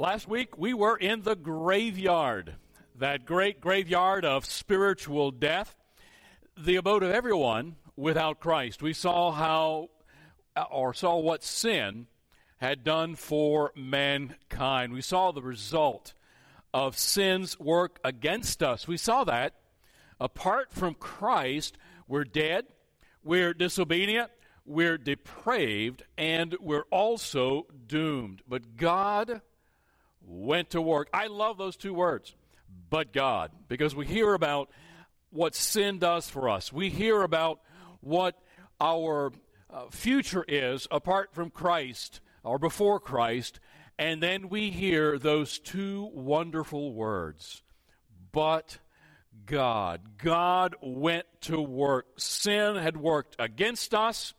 Last week, we were in the graveyard, that great graveyard of spiritual death, the abode of everyone without Christ. We saw what sin had done for mankind. We saw the result of sin's work against us. We saw that apart from Christ, we're dead, we're disobedient, we're depraved, and we're also doomed. But God went to work. I love those two words, but God, because we hear about what sin does for us. We hear about what our future is apart from Christ or before Christ, and then we hear those two wonderful words, but God. God went to work. Sin had worked against us,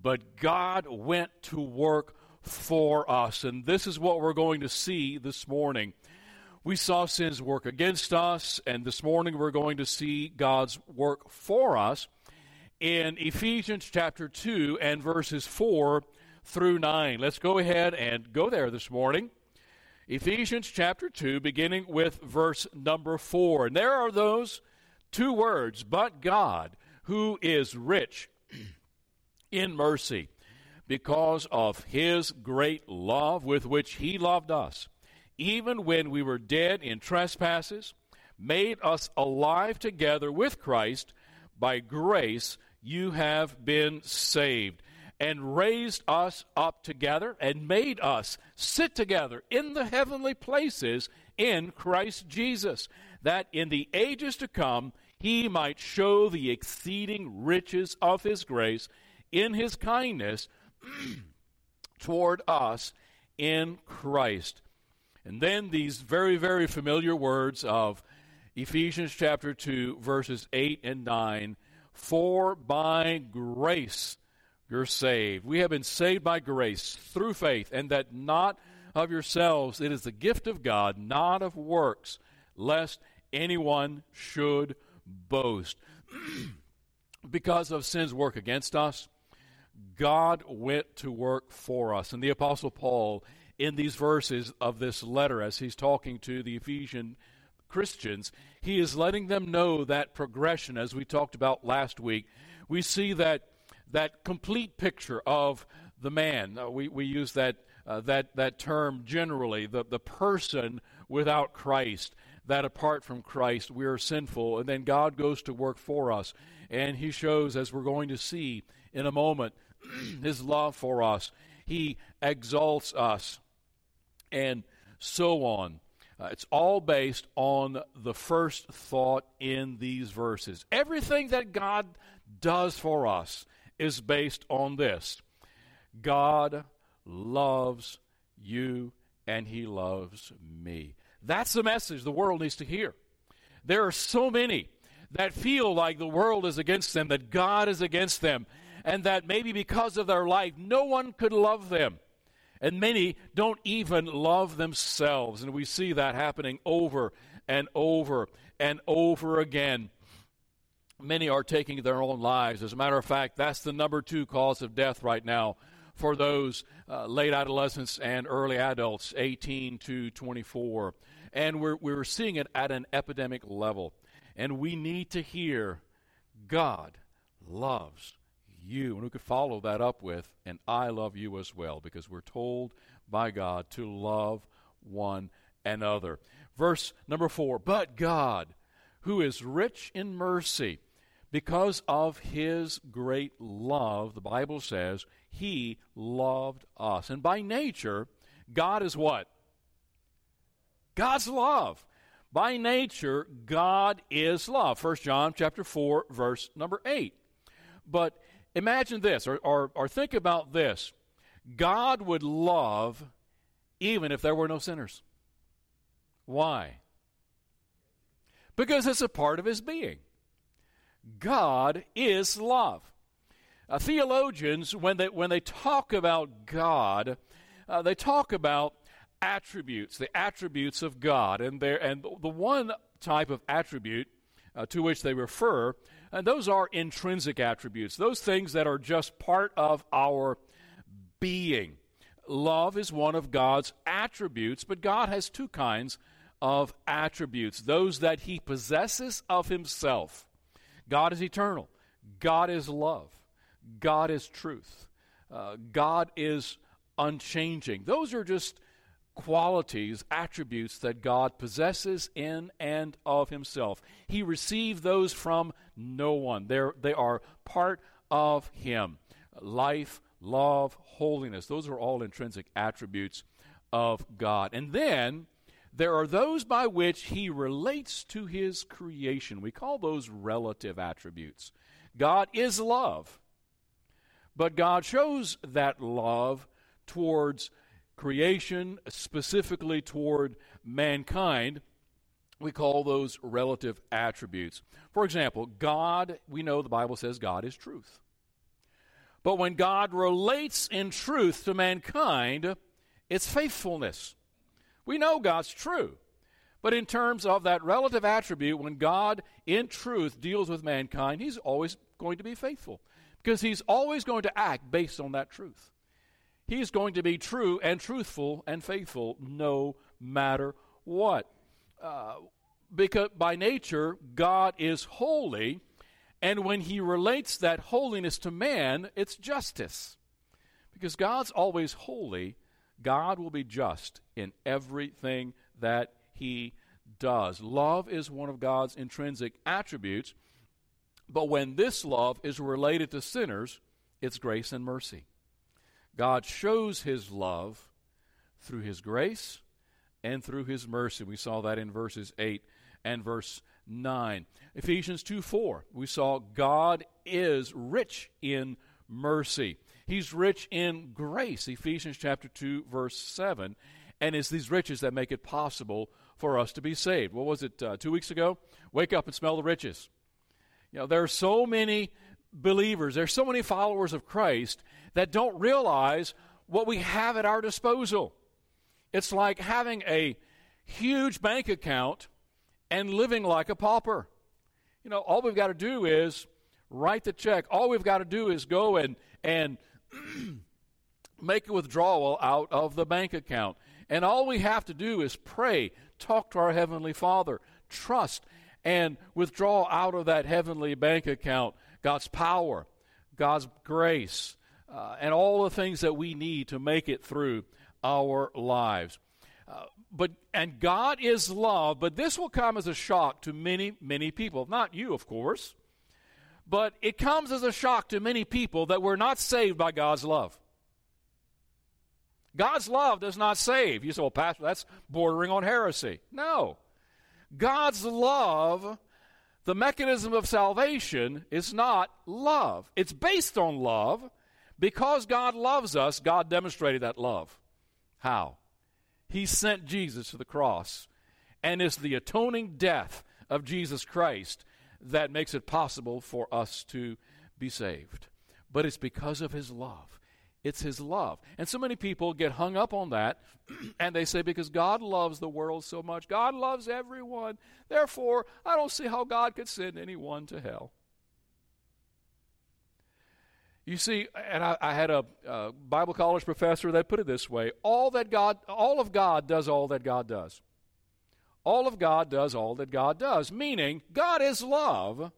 but God went to work for us. And this is what we're going to see this morning. We saw sin's work against us, and this morning we're going to see God's work for us in Ephesians chapter 2 and verses 4 through 9. Let's go ahead and go there this morning. Ephesians chapter 2, beginning with verse number 4. And there are those two words, but God, who is rich in mercy, because of his great love with which he loved us, even when we were dead in trespasses, made us alive together with Christ. By grace you have been saved, and raised us up together, and made us sit together in the heavenly places in Christ Jesus, that in the ages to come he might show the exceeding riches of his grace in his kindness toward us in Christ. And then these very, very familiar words of Ephesians chapter 2, verses 8 and 9, for by grace you're saved. We have been saved by grace through faith, and that not of yourselves. It is the gift of God, not of works, lest anyone should boast. Because of sin's work against us, God went to work for us. And the Apostle Paul, in these verses of this letter, as he's talking to the Ephesian Christians, he is letting them know that progression, as we talked about last week. We see that complete picture of the man. We use that term generally, the person without Christ, that apart from Christ we are sinful, and then God goes to work for us, and he shows, as we're going to see in a moment, his love for us. He exalts us, and so on. It's all based on the first thought in these verses. Everything that God does for us is based on this. God loves you and he loves me. That's the message the world needs to hear. There are so many that feel like the world is against them, that God is against them, and that maybe because of their life, no one could love them. And many don't even love themselves. And we see that happening over and over and over again. Many are taking their own lives. As a matter of fact, that's the number 2 cause of death right now for those late adolescents and early adults, 18 to 24. And we're seeing it at an epidemic level. And we need to hear, God loves you. And we could follow that up with, and I love you as well, because we're told by God to love one another. Verse number 4, but God, who is rich in mercy, because of his great love, the Bible says, he loved us. And by nature, God is what? God's love. By nature, God is love. 1 John chapter 4, verse number 8. But imagine this, or think about this. God would love even if there were no sinners. Why? Because it's a part of his being. God is love. Theologians, when they talk about God, they talk about attributes, the attributes of God. And the one type of attribute to which they refer, and those are intrinsic attributes, those things that are just part of our being. love is one of God's attributes, but God has two kinds of attributes. Those that he possesses of himself. God is eternal. God is love. God is truth. God is unchanging. Those are just qualities, attributes that God possesses in and of himself. He received those from no one. They are part of him. Life, love, holiness. Those are all intrinsic attributes of God. And then there are those by which he relates to his creation. We call those relative attributes. God is love, but God shows that love towards creation, specifically toward mankind. We call those relative attributes. For example, God, we know the Bible says God is truth. But when God relates in truth to mankind, it's faithfulness. We know God's true. But in terms of that relative attribute, when God in truth deals with mankind, he's always going to be faithful because he's always going to act based on that truth. He's going to be true and truthful and faithful no matter what. Because by nature, God is holy, and when he relates that holiness to man, it's justice. Because God's always holy, God will be just in everything that he does. Love is one of God's intrinsic attributes, but when this love is related to sinners, it's grace and mercy. God shows his love through his grace and through his mercy. We saw that in verses 8 and verse 9. Ephesians 2:4, we saw God is rich in mercy. He's rich in grace, Ephesians chapter 2, verse 7. And it's these riches that make it possible for us to be saved. What was it, 2 weeks ago? Wake up and smell the riches. You know, there are so many believers, there's so many followers of Christ that don't realize what we have at our disposal. It's like having a huge bank account and living like a pauper. You know, all we've got to do is write the check. All we've got to do is go and make a withdrawal out of the bank account. And all we have to do is pray, talk to our Heavenly Father, trust, and withdraw out of that heavenly bank account God's power, God's grace, and all the things that we need to make it through our lives. But God is love, but this will come as a shock to many, many people. Not you, of course, but it comes as a shock to many people that we're not saved by God's love. God's love does not save. You say, well, Pastor, that's bordering on heresy. No. God's love, the mechanism of salvation, is not love. It's based on love. Because God loves us, God demonstrated that love. How? He sent Jesus to the cross, and it's the atoning death of Jesus Christ that makes it possible for us to be saved. But it's because of his love. It's his love. And so many people get hung up on that, and they say, because God loves the world so much, God loves everyone, therefore, I don't see how God could send anyone to hell. You see, and I had a Bible college professor that put it this way, all of God does all that God does. All of God does all that God does, meaning God is love,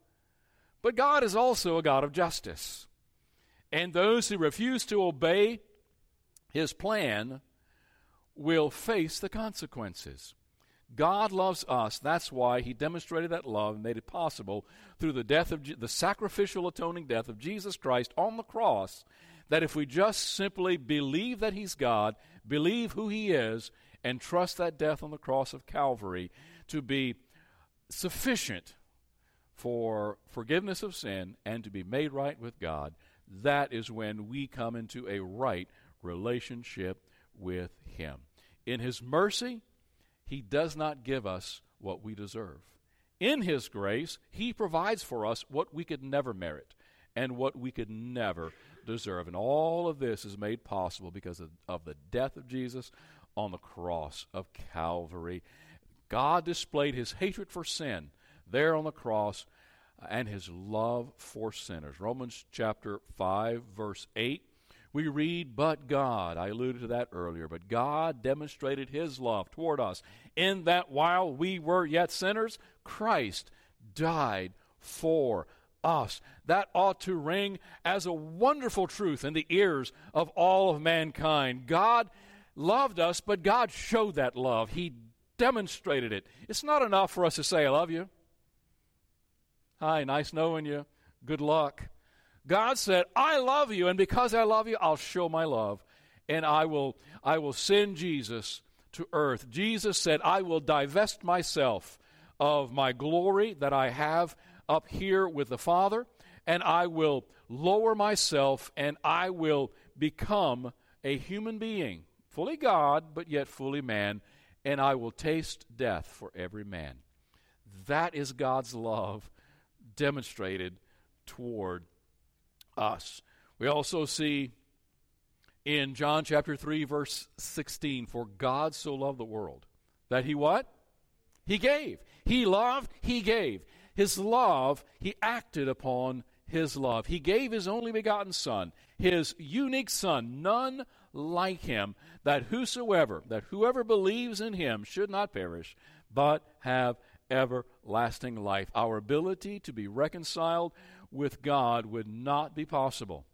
but God is also a God of justice. And those who refuse to obey his plan will face the consequences. God loves us. That's why he demonstrated that love and made it possible through the death of the sacrificial atoning death of Jesus Christ on the cross, that if we just simply believe that he's God, believe who he is, and trust that death on the cross of Calvary to be sufficient for forgiveness of sin and to be made right with God, that is when we come into a right relationship with him. In his mercy, he does not give us what we deserve. In his grace, he provides for us what we could never merit and what we could never deserve. And all of this is made possible because of the death of Jesus on the cross of Calvary. God displayed his hatred for sin there on the cross and his love for sinners. Romans chapter 5, verse 8. We read, but God, I alluded to that earlier, but God demonstrated his love toward us in that while we were yet sinners, Christ died for us. That ought to ring as a wonderful truth in the ears of all of mankind. God loved us, but God showed that love. He demonstrated it. It's not enough for us to say, I love you. Hi, nice knowing you. Good luck. God said, I love you, and because I love you, I'll show my love, and I will send Jesus to earth. Jesus said, I will divest myself of my glory that I have up here with the Father, and I will lower myself, and I will become a human being, fully God, but yet fully man, and I will taste death for every man. That is God's love demonstrated toward us. We also see in John chapter 3, verse 16, for God so loved the world that he what? He gave. He loved, he gave. His love, he acted upon his love. He gave his only begotten Son, his unique Son, none like him, that whoever believes in him should not perish, but have everlasting life. Our ability to be reconciled with God would not be possible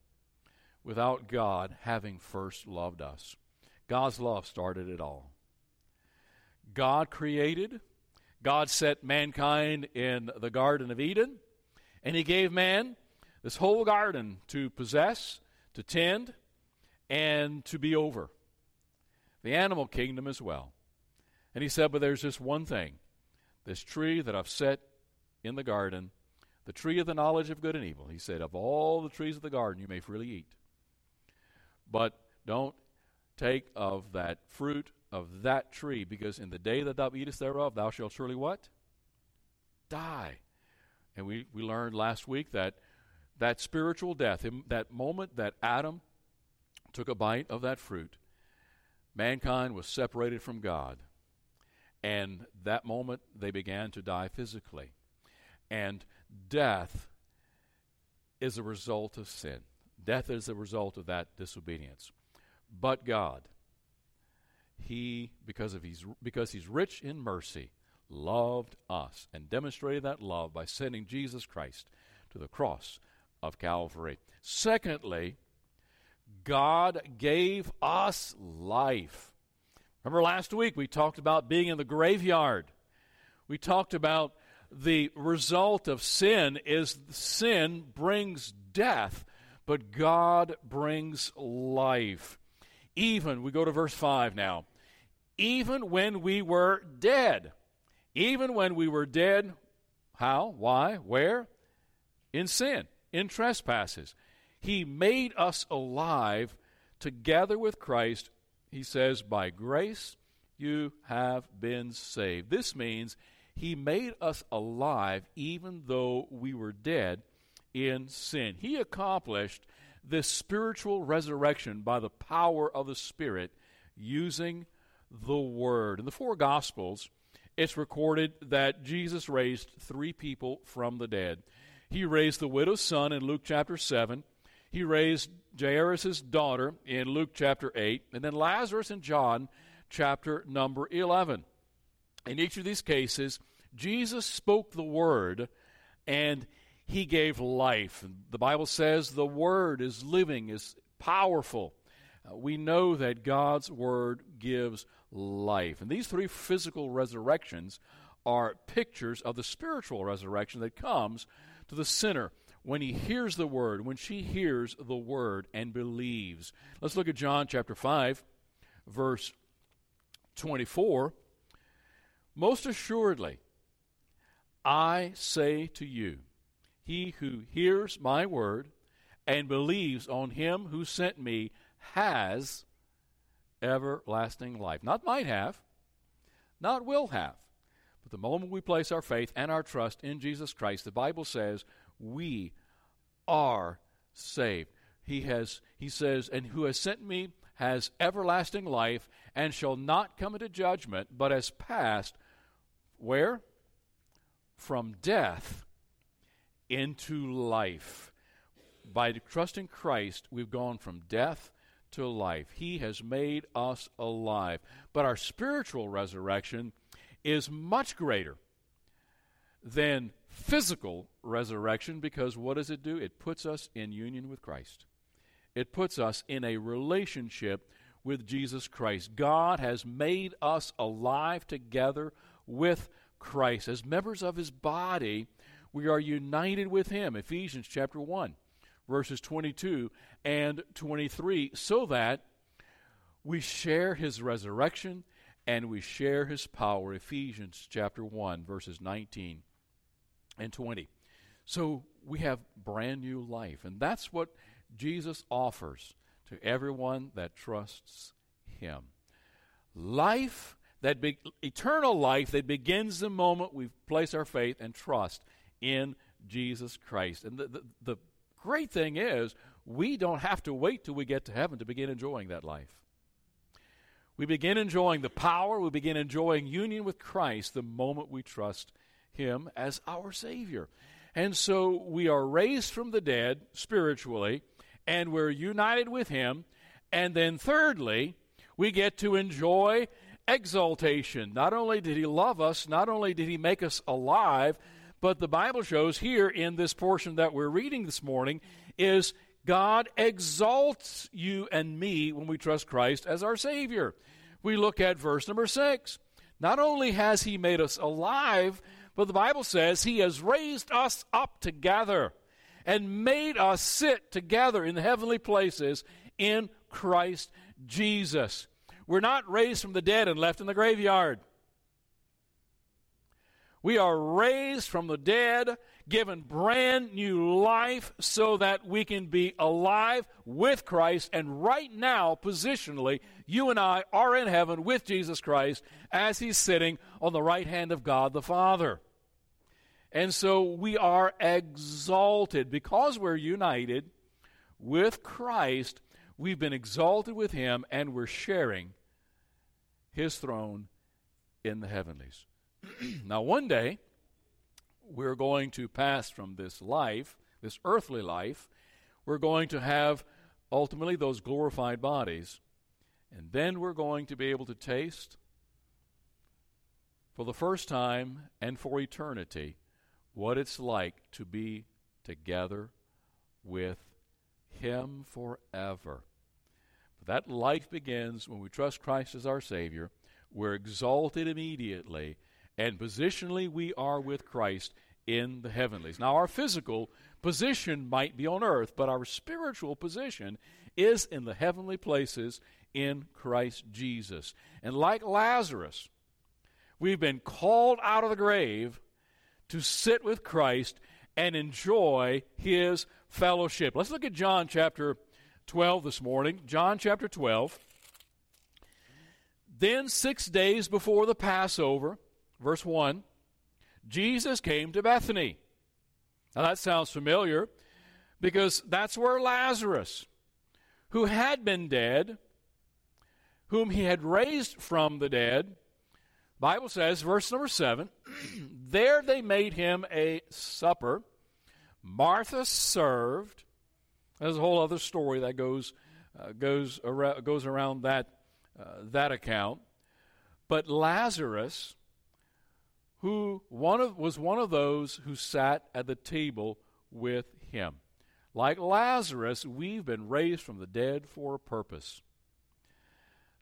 without God having first loved us. God's love started it all. God created, God set mankind in the Garden of Eden, and he gave man this whole garden to possess, to tend, and to be over. The animal kingdom as well. And he said, but there's just one thing. This tree that I've set in the garden, the tree of the knowledge of good and evil. He said, of all the trees of the garden you may freely eat. But don't take of that fruit of that tree, because in the day that thou eatest thereof, thou shalt surely what? Die. And we learned last week that spiritual death, in that moment that Adam took a bite of that fruit, mankind was separated from God. And that moment, they began to die physically. And death is a result of sin. Death is a result of that disobedience. But God, because he's rich in mercy, loved us and demonstrated that love by sending Jesus Christ to the cross of Calvary. Secondly, God gave us life. Remember last week we talked about being in the graveyard. We talked about the result of sin is sin brings death, but God brings life. Even, we go to verse 5 now, even when we were dead, how, why, where? In sin, in trespasses. He made us alive together with Christ. He says, by grace you have been saved. This means he made us alive even though we were dead in sin. He accomplished this spiritual resurrection by the power of the Spirit using the Word. In the four Gospels, it's recorded that Jesus raised three people from the dead. He raised the widow's son in Luke chapter 7. He raised Jairus' daughter in Luke chapter 8, and then Lazarus in John chapter number 11. In each of these cases, Jesus spoke the word, and he gave life. The Bible says the word is living, is powerful. We know that God's word gives life. And these three physical resurrections are pictures of the spiritual resurrection that comes to the sinner when he hears the word, when she hears the word and believes. Let's look at John chapter 5, verse 24. Most assuredly, I say to you, he who hears my word and believes on him who sent me has everlasting life. Not might have, not will have. But the moment we place our faith and our trust in Jesus Christ, the Bible says, we are saved. He says, and who has sent me has everlasting life and shall not come into judgment, but has passed, where? From death into life. by trusting Christ, we've gone from death to life. He has made us alive. But our spiritual resurrection is much greater than physical resurrection, because what does it do? It puts us in union with Christ. It puts us in a relationship with Jesus Christ. God has made us alive together with Christ. As members of His body, we are united with Him. Ephesians chapter 1, verses 22 and 23, so that we share His resurrection and we share His power. Ephesians chapter 1, verses 19 and 20. So we have brand new life, and that's what Jesus offers to everyone that trusts Him. Life, that eternal life that begins the moment we place our faith and trust in Jesus Christ. And the great thing is, we don't have to wait till we get to heaven to begin enjoying that life. We begin enjoying the power, we begin enjoying union with Christ the moment we trust Him as our Savior. And so we are raised from the dead spiritually, and we're united with Him. And then thirdly, we get to enjoy exaltation. Not only did He love us, not only did He make us alive, but the Bible shows here in this portion that we're reading this morning is God exalts you and me when we trust Christ as our Savior. We look at verse number 6. Not only has He made us alive, but the Bible says He has raised us up together and made us sit together in the heavenly places in Christ Jesus. We're not raised from the dead and left in the graveyard. We are raised from the dead, given brand new life so that we can be alive with Christ. And right now, positionally, you and I are in heaven with Jesus Christ as He's sitting on the right hand of God the Father. And so we are exalted. Because we're united with Christ, we've been exalted with Him, and we're sharing His throne in the heavenlies. Now, one day, we're going to pass from this life, this earthly life. We're going to have, ultimately, those glorified bodies. And then we're going to be able to taste, for the first time and for eternity, what it's like to be together with Him forever. But that life begins when we trust Christ as our Savior. We're exalted immediately. And positionally, we are with Christ in the heavenlies. Now, our physical position might be on earth, but our spiritual position is in the heavenly places in Christ Jesus. And like Lazarus, we've been called out of the grave to sit with Christ and enjoy His fellowship. Let's look at John chapter 12 this morning. John chapter 12. Then 6 days before the Passover, verse 1, Jesus came to Bethany. Now that sounds familiar, because that's where Lazarus, who had been dead, whom He had raised from the dead, the Bible says, verse number 7, there they made Him a supper. Martha served. There's a whole other story that goes around that account. But Lazarus, who was one of those who sat at the table with Him. Like Lazarus, we've been raised from the dead for a purpose.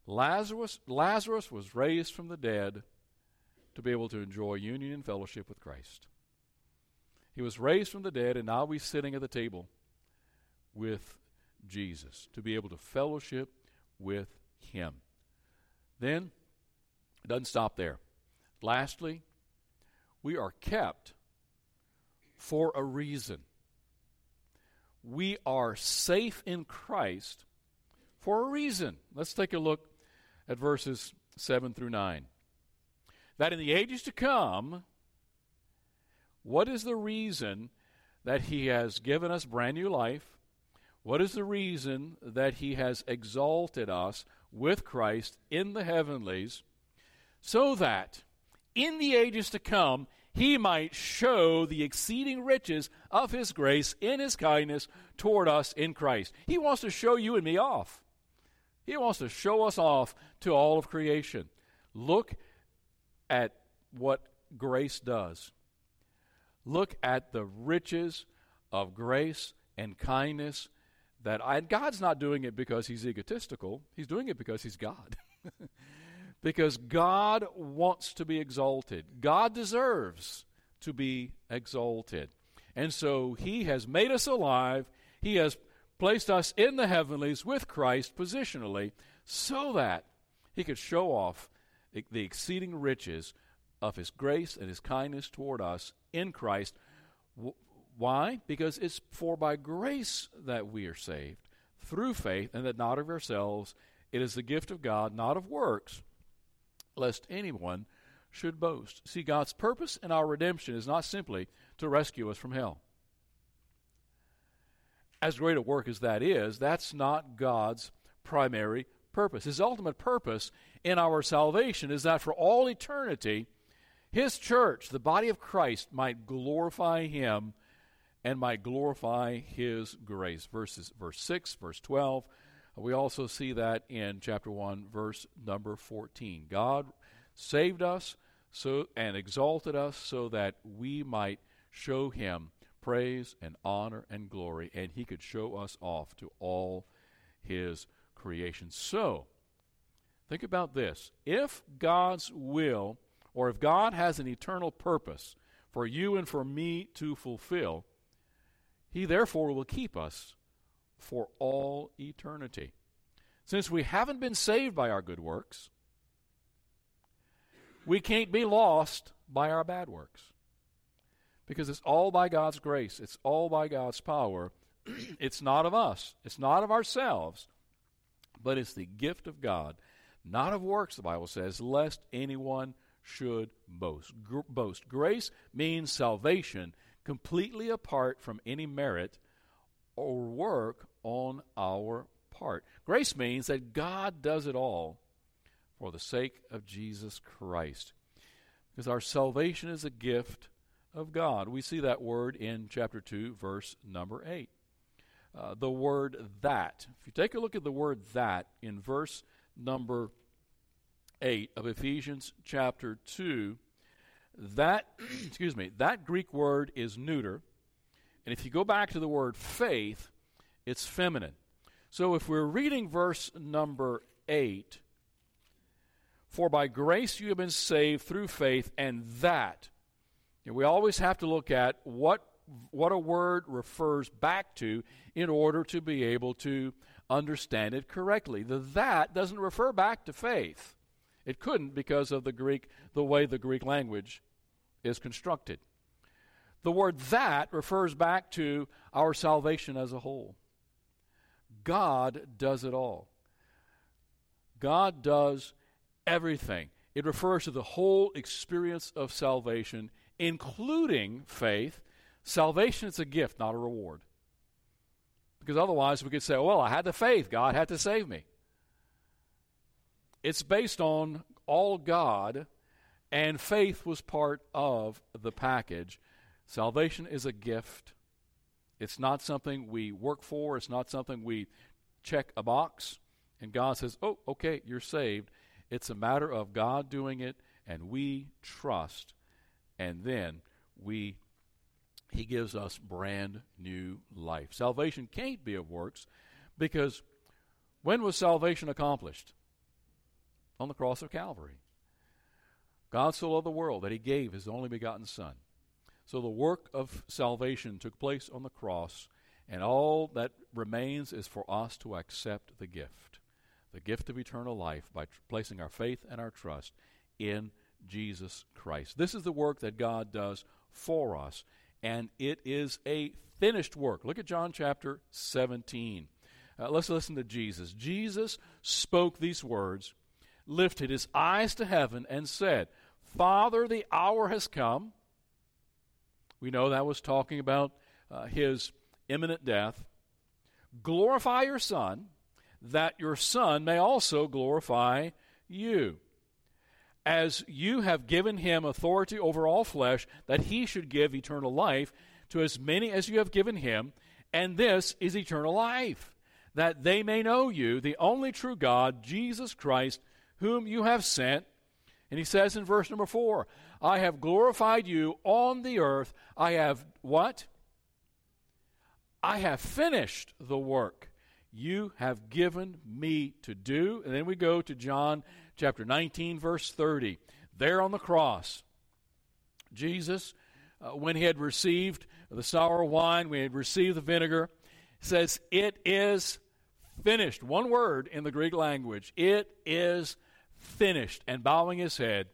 Lazarus was raised from the dead to be able to enjoy union and fellowship with Christ. He was raised from the dead, and now he's sitting at the table with Jesus to be able to fellowship with Him. Then, it doesn't stop there. Lastly, we are kept for a reason. We are safe in Christ for a reason. Let's take a look at verses 7 through 9. That in the ages to come, what is the reason that He has given us brand new life? What is the reason that He has exalted us with Christ in the heavenlies, so that in the ages to come, he might show the exceeding riches of his grace in his kindness toward us in Christ. He wants to show you and me off. He wants to show us off to all of creation. Look at what grace does. Look at the riches of grace and kindness and God's not doing it because he's egotistical. He's doing it because he's God. Because God wants to be exalted. God deserves to be exalted. And so he has made us alive. He has placed us in the heavenlies with Christ positionally so that he could show off the exceeding riches of his grace and his kindness toward us in Christ. Why? Because it's for by grace that we are saved, through faith, and that not of ourselves. It is the gift of God, not of works, lest anyone should boast. See, God's purpose in our redemption is not simply to rescue us from hell. As great a work as that is, that's not God's primary purpose. His ultimate purpose in our salvation is that for all eternity, his church, the body of Christ, might glorify him and might glorify his grace. Verse 6, verse 12. We also see that in chapter 1, verse number 14. God saved us and exalted us so that we might show him praise and honor and glory, and he could show us off to all his creation. So, think about this. If God's will, or if God has an eternal purpose for you and for me to fulfill, he therefore will keep us for all eternity. Since we haven't been saved by our good works, we can't be lost by our bad works. Because it's all by God's grace. It's all by God's power. It's not of us. It's not of ourselves. But it's the gift of God, not of works, the Bible says, lest anyone should boast. Grace means salvation completely apart from any merit or work on our part. Grace means that God does it all for the sake of Jesus Christ. Because our salvation is a gift of God. We see that word in chapter 2, verse number 8. The word that. If you take a look at the word that in verse number 8 of Ephesians chapter 2, that Greek word is neuter. And if you go back to the word faith, it's feminine. So if we're reading verse number 8, for by grace you have been saved through faith, and that. And we always have to look at what a word refers back to in order to be able to understand it correctly. The that doesn't refer back to faith. It couldn't because of the way the Greek language is constructed. The word that refers back to our salvation as a whole. God does it all. God does everything. It refers to the whole experience of salvation, including faith. Salvation is a gift, not a reward. Because otherwise we could say, well, I had the faith. God had to save me. It's based on all God, and faith was part of the package. Salvation is a gift. It's not something we work for. It's not something we check a box. And God says, oh, okay, you're saved. It's a matter of God doing it, and we trust. And then He gives us brand new life. Salvation can't be of works, because when was salvation accomplished? On the cross of Calvary. God so loved the world that he gave his only begotten Son. So the work of salvation took place on the cross, and all that remains is for us to accept the gift of eternal life by placing our faith and our trust in Jesus Christ. This is the work that God does for us, and it is a finished work. Look at John chapter 17. Let's listen to Jesus. Jesus spoke these words, lifted his eyes to heaven, and said, Father, the hour has come. We know that was talking about his imminent death. Glorify your Son, that your Son may also glorify you, as you have given him authority over all flesh, that he should give eternal life to as many as you have given him, and this is eternal life, that they may know you, the only true God, Jesus Christ, whom you have sent. And he says in verse number 4, I have glorified you on the earth. I have what? I have finished the work you have given me to do. And then we go to John chapter 19, verse 30. There on the cross, Jesus, when he had received the sour wine, when he had received the vinegar, says, it is finished. One word in the Greek language, it is finished. And bowing his head,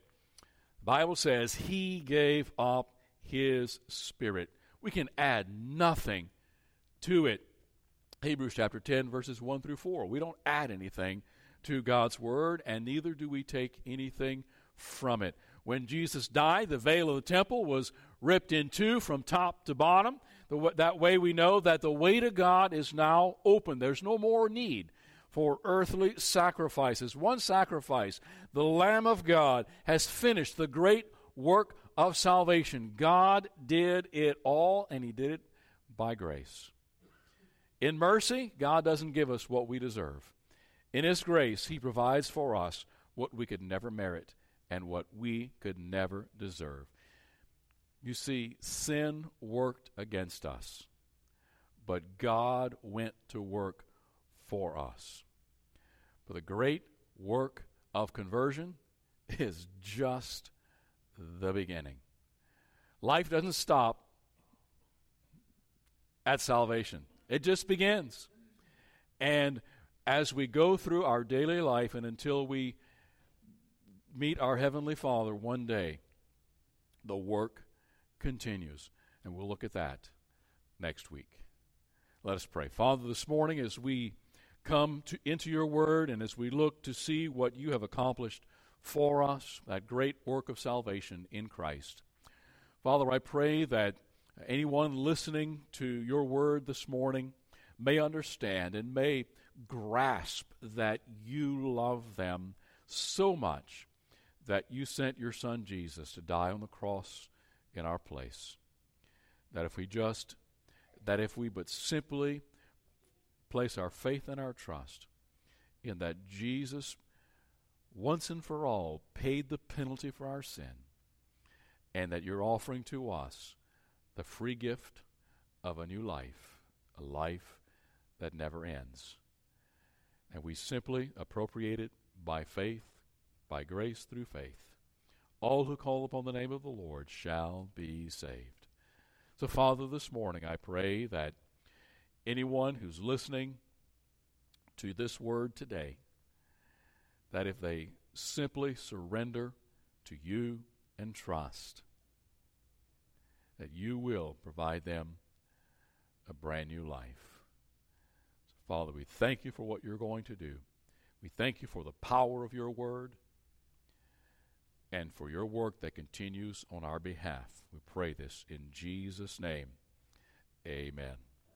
the Bible says, he gave up his spirit. We can add nothing to it. Hebrews chapter 10, verses 1 through 4. We don't add anything to God's word, and neither do we take anything from it. When Jesus died, the veil of the temple was ripped in two from top to bottom. That way we know that the way to God is now open. There's no more need for earthly sacrifices. One sacrifice, the Lamb of God, has finished the great work of salvation. God did it all, and he did it by grace. In mercy, God doesn't give us what we deserve. In his grace, he provides for us what we could never merit and what we could never deserve. You see, sin worked against us, but God went to work for us. For the great work of conversion is just the beginning. Life doesn't stop at salvation. It just begins. And as we go through our daily life and until we meet our Heavenly Father one day, the work continues. And we'll look at that next week. Let us pray. Father, this morning as we come into your word and as we look to see what you have accomplished for us, that great work of salvation in Christ. Father, I pray that anyone listening to your word this morning may understand and may grasp that you love them so much that you sent your son Jesus to die on the cross in our place. That if we but simply place our faith and our trust in that Jesus once and for all paid the penalty for our sin, and that you're offering to us the free gift of a new life, a life that never ends. And we simply appropriate it by faith, by grace through faith. All who call upon the name of the Lord shall be saved. So, Father, this morning I pray that anyone who's listening to this word today, that if they simply surrender to you and trust, that you will provide them a brand new life. So, Father, we thank you for what you're going to do. We thank you for the power of your word and for your work that continues on our behalf. We pray this in Jesus' name. Amen.